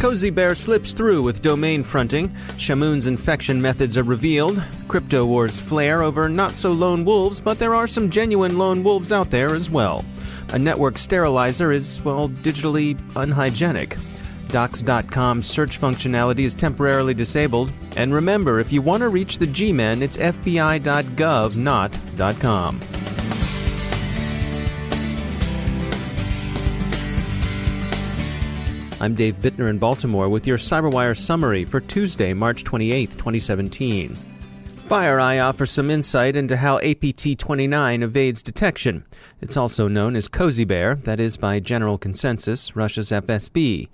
Cozy Bear slips through with domain fronting, Shamoon's infection methods are revealed, crypto wars flare over not-so-lone wolves, but there are some genuine lone wolves out there as well. A network sterilizer is, well, digitally unhygienic. Docs.com search functionality is temporarily disabled. And remember, if you want to reach the G-Men, it's FBI.gov, not .com. I'm Dave Bittner in Baltimore with your CyberWire summary for Tuesday, March 28, 2017. FireEye offers some insight into how APT29 evades detection. It's also known as Cozy Bear, that is, by general consensus, Russia's FSB.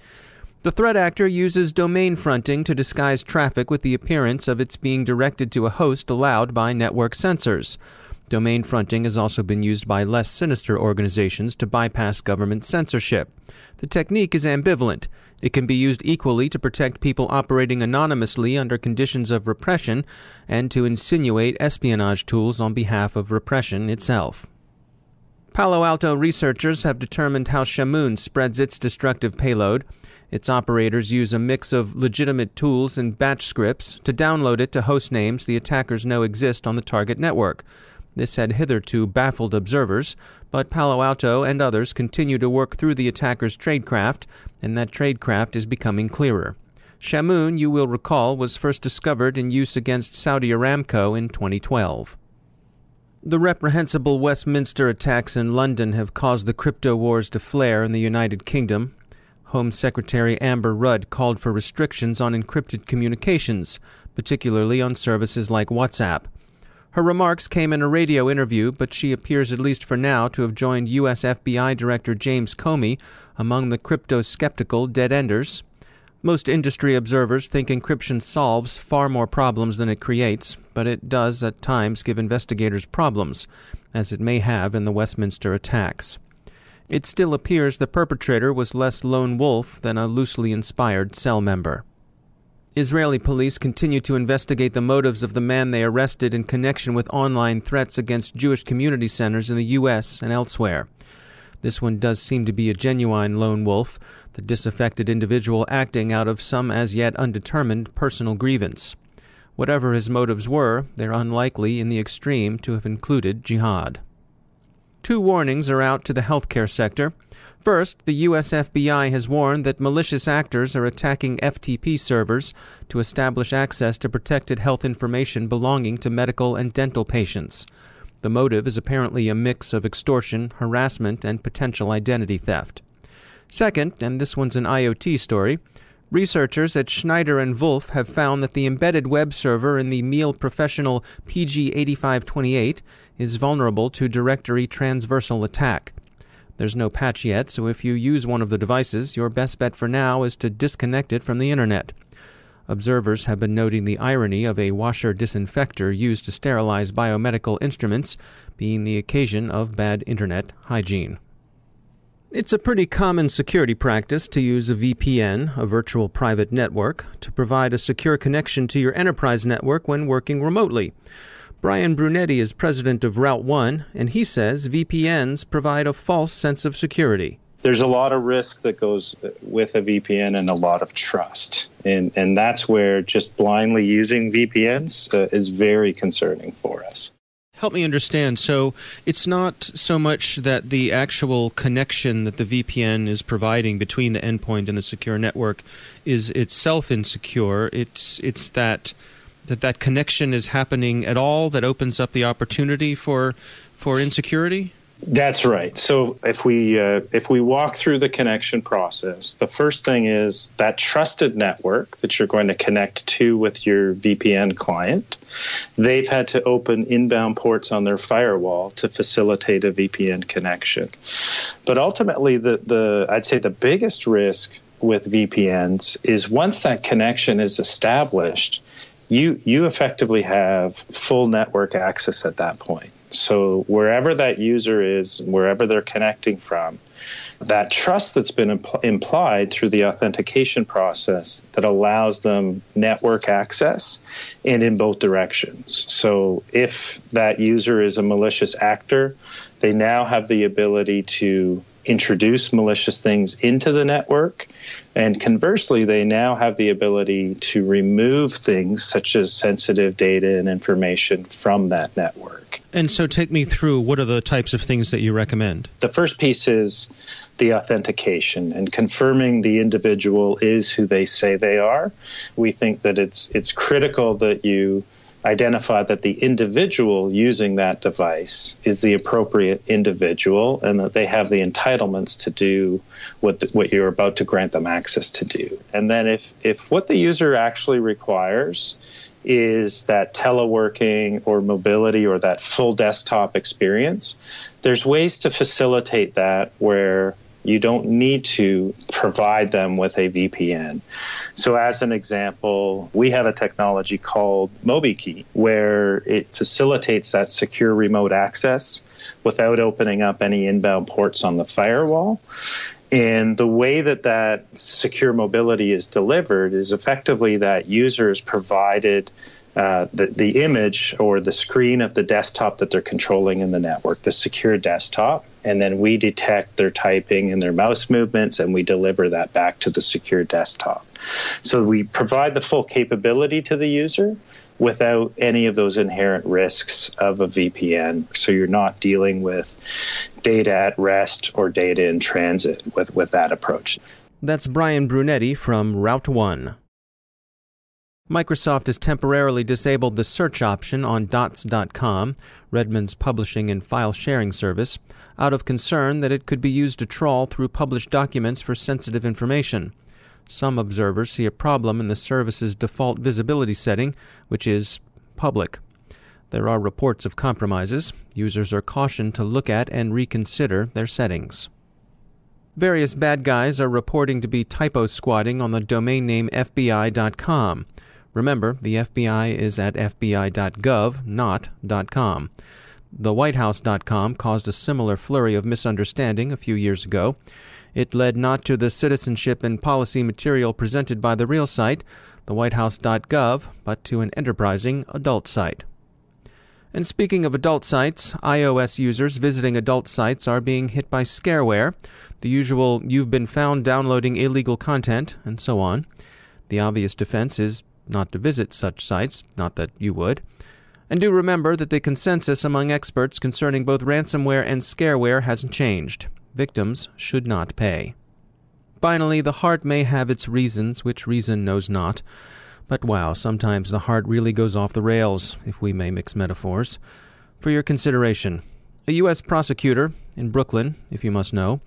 The threat actor uses domain fronting to disguise traffic with the appearance of its being directed to a host allowed by network sensors. Domain fronting has also been used by less sinister organizations to bypass government censorship. The technique is ambivalent. It can be used equally to protect people operating anonymously under conditions of repression and to insinuate espionage tools on behalf of repression itself. Palo Alto researchers have determined how Shamoon spreads its destructive payload. Its operators use a mix of legitimate tools and batch scripts to download it to host names the attackers know exist on the target network. This had hitherto baffled observers, but Palo Alto and others continue to work through the attacker's tradecraft, and that tradecraft is becoming clearer. Shamoon, you will recall, was first discovered in use against Saudi Aramco in 2012. The reprehensible Westminster attacks in London have caused the crypto wars to flare in the United Kingdom. Home Secretary Amber Rudd called for restrictions on encrypted communications, particularly on services like WhatsApp. Her remarks came in a radio interview, but she appears, at least for now, to have joined U.S. FBI Director James Comey among the crypto-skeptical dead-enders. Most industry observers think encryption solves far more problems than it creates, but it does at times give investigators problems, as it may have in the Westminster attacks. It still appears the perpetrator was less lone wolf than a loosely inspired cell member. Israeli police continue to investigate the motives of the man they arrested in connection with online threats against Jewish community centers in the U.S. and elsewhere. This one does seem to be a genuine lone wolf, the disaffected individual acting out of some as yet undetermined personal grievance. Whatever his motives were, they're unlikely in the extreme to have included jihad. Two warnings are out to the healthcare sector. First, the U.S. FBI has warned that malicious actors are attacking FTP servers to establish access to protected health information belonging to medical and dental patients. The motive is apparently a mix of extortion, harassment, and potential identity theft. Second, and this one's an IoT story, researchers at Schneider and Wolf have found that the embedded web server in the Meal Professional PG-8528 is vulnerable to directory transversal attack. There's no patch yet, so if you use one of the devices, your best bet for now is to disconnect it from the internet. Observers have been noting the irony of a washer disinfector used to sterilize biomedical instruments being the occasion of bad internet hygiene. It's a pretty common security practice to use a VPN, a virtual private network, to provide a secure connection to your enterprise network when working remotely. Brian Brunetti is president of Route1, and he says VPNs provide a false sense of security. There's a lot of risk that goes with a VPN and a lot of trust. And that's where just blindly using VPNs is very concerning for us. Help me understand. So it's not so much that the actual connection that the VPN is providing between the endpoint and the secure network is itself insecure. It's that that connection is happening at all that opens up the opportunity for insecurity? That's right. So if we walk through the connection process, the first thing is that trusted network that you're going to connect to with your VPN client, they've had to open inbound ports on their firewall to facilitate a VPN connection. But ultimately, the I'd say the biggest risk with VPNs is once that connection is established, you effectively have full network access at that point. So wherever that user is, wherever they're connecting from, that trust that's been implied through the authentication process that allows them network access and in both directions. So if that user is a malicious actor, they now have the ability to introduce malicious things into the network. And conversely, they now have the ability to remove things such as sensitive data and information from that network. And so take me through, what are the types of things that you recommend? The first piece is the authentication and confirming the individual is who they say they are. We think that it's critical that you identify that the individual using that device is the appropriate individual and that they have the entitlements to do what you're about to grant them access to do. And then if what the user actually requires is that teleworking or mobility or that full desktop experience, there's ways to facilitate that where you don't need to provide them with a VPN. So as an example, we have a technology called MobiKey where it facilitates that secure remote access without opening up any inbound ports on the firewall. And the way that secure mobility is delivered is effectively that user is provided the image or the screen of the desktop that they're controlling in the network, the secure desktop. And then we detect their typing and their mouse movements, and we deliver that back to the secure desktop. So we provide the full capability to the user without any of those inherent risks of a VPN. So you're not dealing with data at rest or data in transit with that approach. That's Brian Brunetti from Route1. Microsoft has temporarily disabled the search option on Docs.com, Redmond's publishing and file sharing service, out of concern that it could be used to trawl through published documents for sensitive information. Some observers see a problem in the service's default visibility setting, which is public. There are reports of compromises. Users are cautioned to look at and reconsider their settings. Various bad guys are reporting to be typo squatting on the domain name FBI.com. Remember, the FBI is at fbi.gov, not .com. The WhiteHouse.com caused a similar flurry of misunderstanding a few years ago. It led not to the citizenship and policy material presented by the real site, the WhiteHouse.gov, but to an enterprising adult site. And speaking of adult sites, iOS users visiting adult sites are being hit by scareware, the usual "you've been found downloading illegal content," and so on. The obvious defense is not to visit such sites, not that you would. And do remember that the consensus among experts concerning both ransomware and scareware hasn't changed. Victims should not pay. Finally, the heart may have its reasons, which reason knows not. But wow, sometimes the heart really goes off the rails, if we may mix metaphors. For your consideration, a U.S. prosecutor in Brooklyn, if you must know,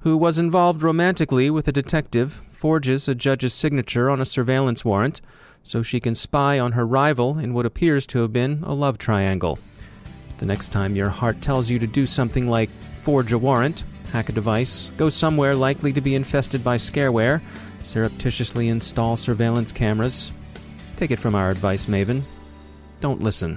who was involved romantically with a detective, forges a judge's signature on a surveillance warrant so she can spy on her rival in what appears to have been a love triangle. The next time your heart tells you to do something like forge a warrant, hack a device, go somewhere likely to be infested by scareware, surreptitiously install surveillance cameras, take it from our advice maven. Don't listen.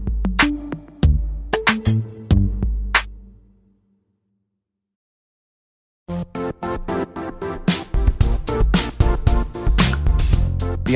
The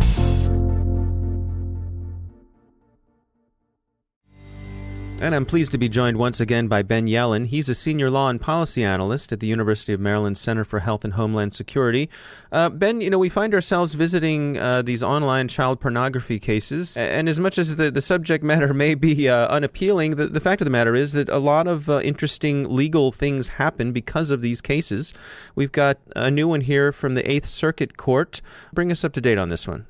And I'm pleased to be joined once again by Ben Yelin. He's a senior law and policy analyst at the University of Maryland Center for Health and Homeland Security. Ben, we find ourselves visiting these online child pornography cases. And as much as the subject matter may be unappealing, the fact of the matter is that a lot of interesting legal things happen because of these cases. We've got a new one here from the Eighth Circuit Court. Bring us up to date on this one.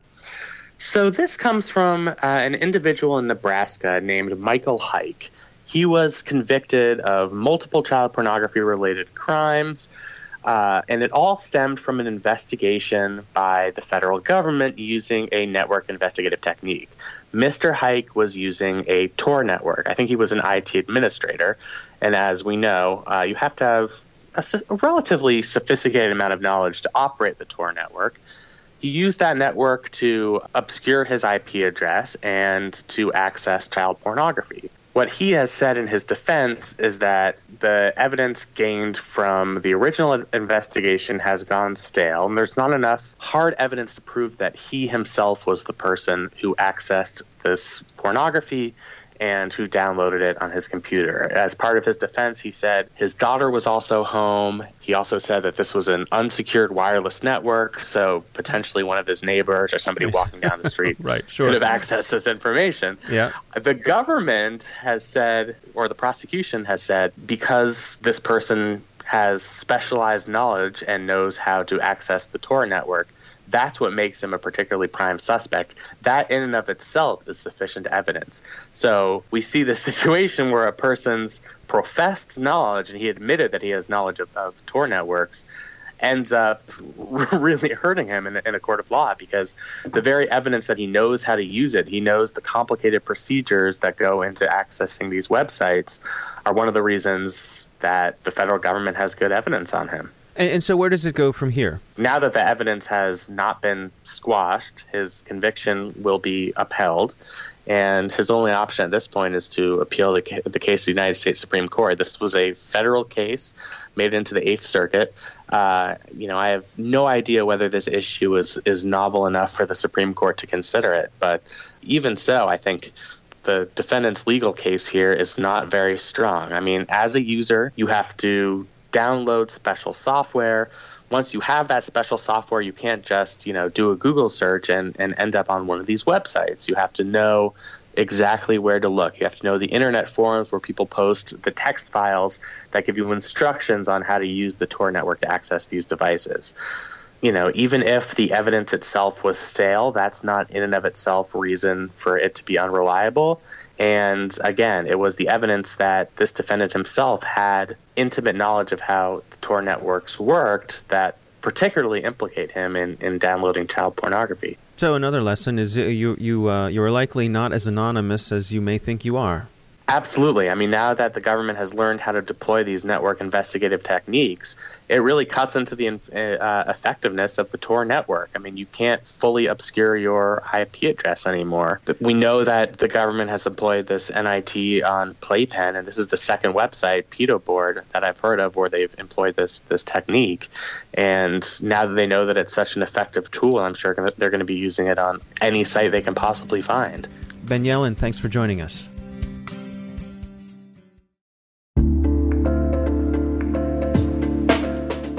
So this comes from an individual in Nebraska named Michael Hike. He was convicted of multiple child pornography-related crimes, and it all stemmed from an investigation by the federal government using a network investigative technique. Mr. Hike was using a Tor network. I think he was an IT administrator, and as we know, you have to have a relatively sophisticated amount of knowledge to operate the Tor network. He used that network to obscure his IP address and to access child pornography. What he has said in his defense is that the evidence gained from the original investigation has gone stale, and there's not enough hard evidence to prove that he himself was the person who accessed this pornography and who downloaded it on his computer. As part of his defense, he said his daughter was also home. He also said that this was an unsecured wireless network, so potentially one of his neighbors or somebody walking down the street right, sure, could have accessed this information. Yeah. The government has said, or the prosecution has said, because this person has specialized knowledge and knows how to access the Tor network, that's what makes him a particularly prime suspect. That in and of itself is sufficient evidence. So we see this situation where a person's professed knowledge, and he admitted that he has knowledge of Tor networks, ends up really hurting him in a court of law, because the very evidence that he knows how to use it, he knows the complicated procedures that go into accessing these websites, are one of the reasons that the federal government has good evidence on him. And so where does it go from here? Now that the evidence has not been squashed, his conviction will be upheld. And his only option at this point is to appeal the case to the United States Supreme Court. This was a federal case, made it into the Eighth Circuit. I have no idea whether this issue is novel enough for the Supreme Court to consider it. But even so, I think the defendant's legal case here is not very strong. I mean, as a user, you have to download special software. Once you have that special software, you can't just, do a Google search and end up on one of these websites. You have to know exactly where to look. You have to know the internet forums where people post the text files that give you instructions on how to use the Tor network to access these devices. Even if the evidence itself was stale, that's not in and of itself reason for it to be unreliable. And again, it was the evidence that this defendant himself had intimate knowledge of how the Tor networks worked that particularly implicate him in downloading child pornography. So another lesson is you are likely not as anonymous as you may think you are. Absolutely. I mean, now that the government has learned how to deploy these network investigative techniques, it really cuts into the effectiveness of the Tor network. I mean, you can't fully obscure your IP address anymore. We know that the government has employed this NIT on Playpen, and this is the second website, PedoBoard, that I've heard of where they've employed this technique. And now that they know that it's such an effective tool, I'm sure they're going to be using it on any site they can possibly find. Ben Yelin, thanks for joining us.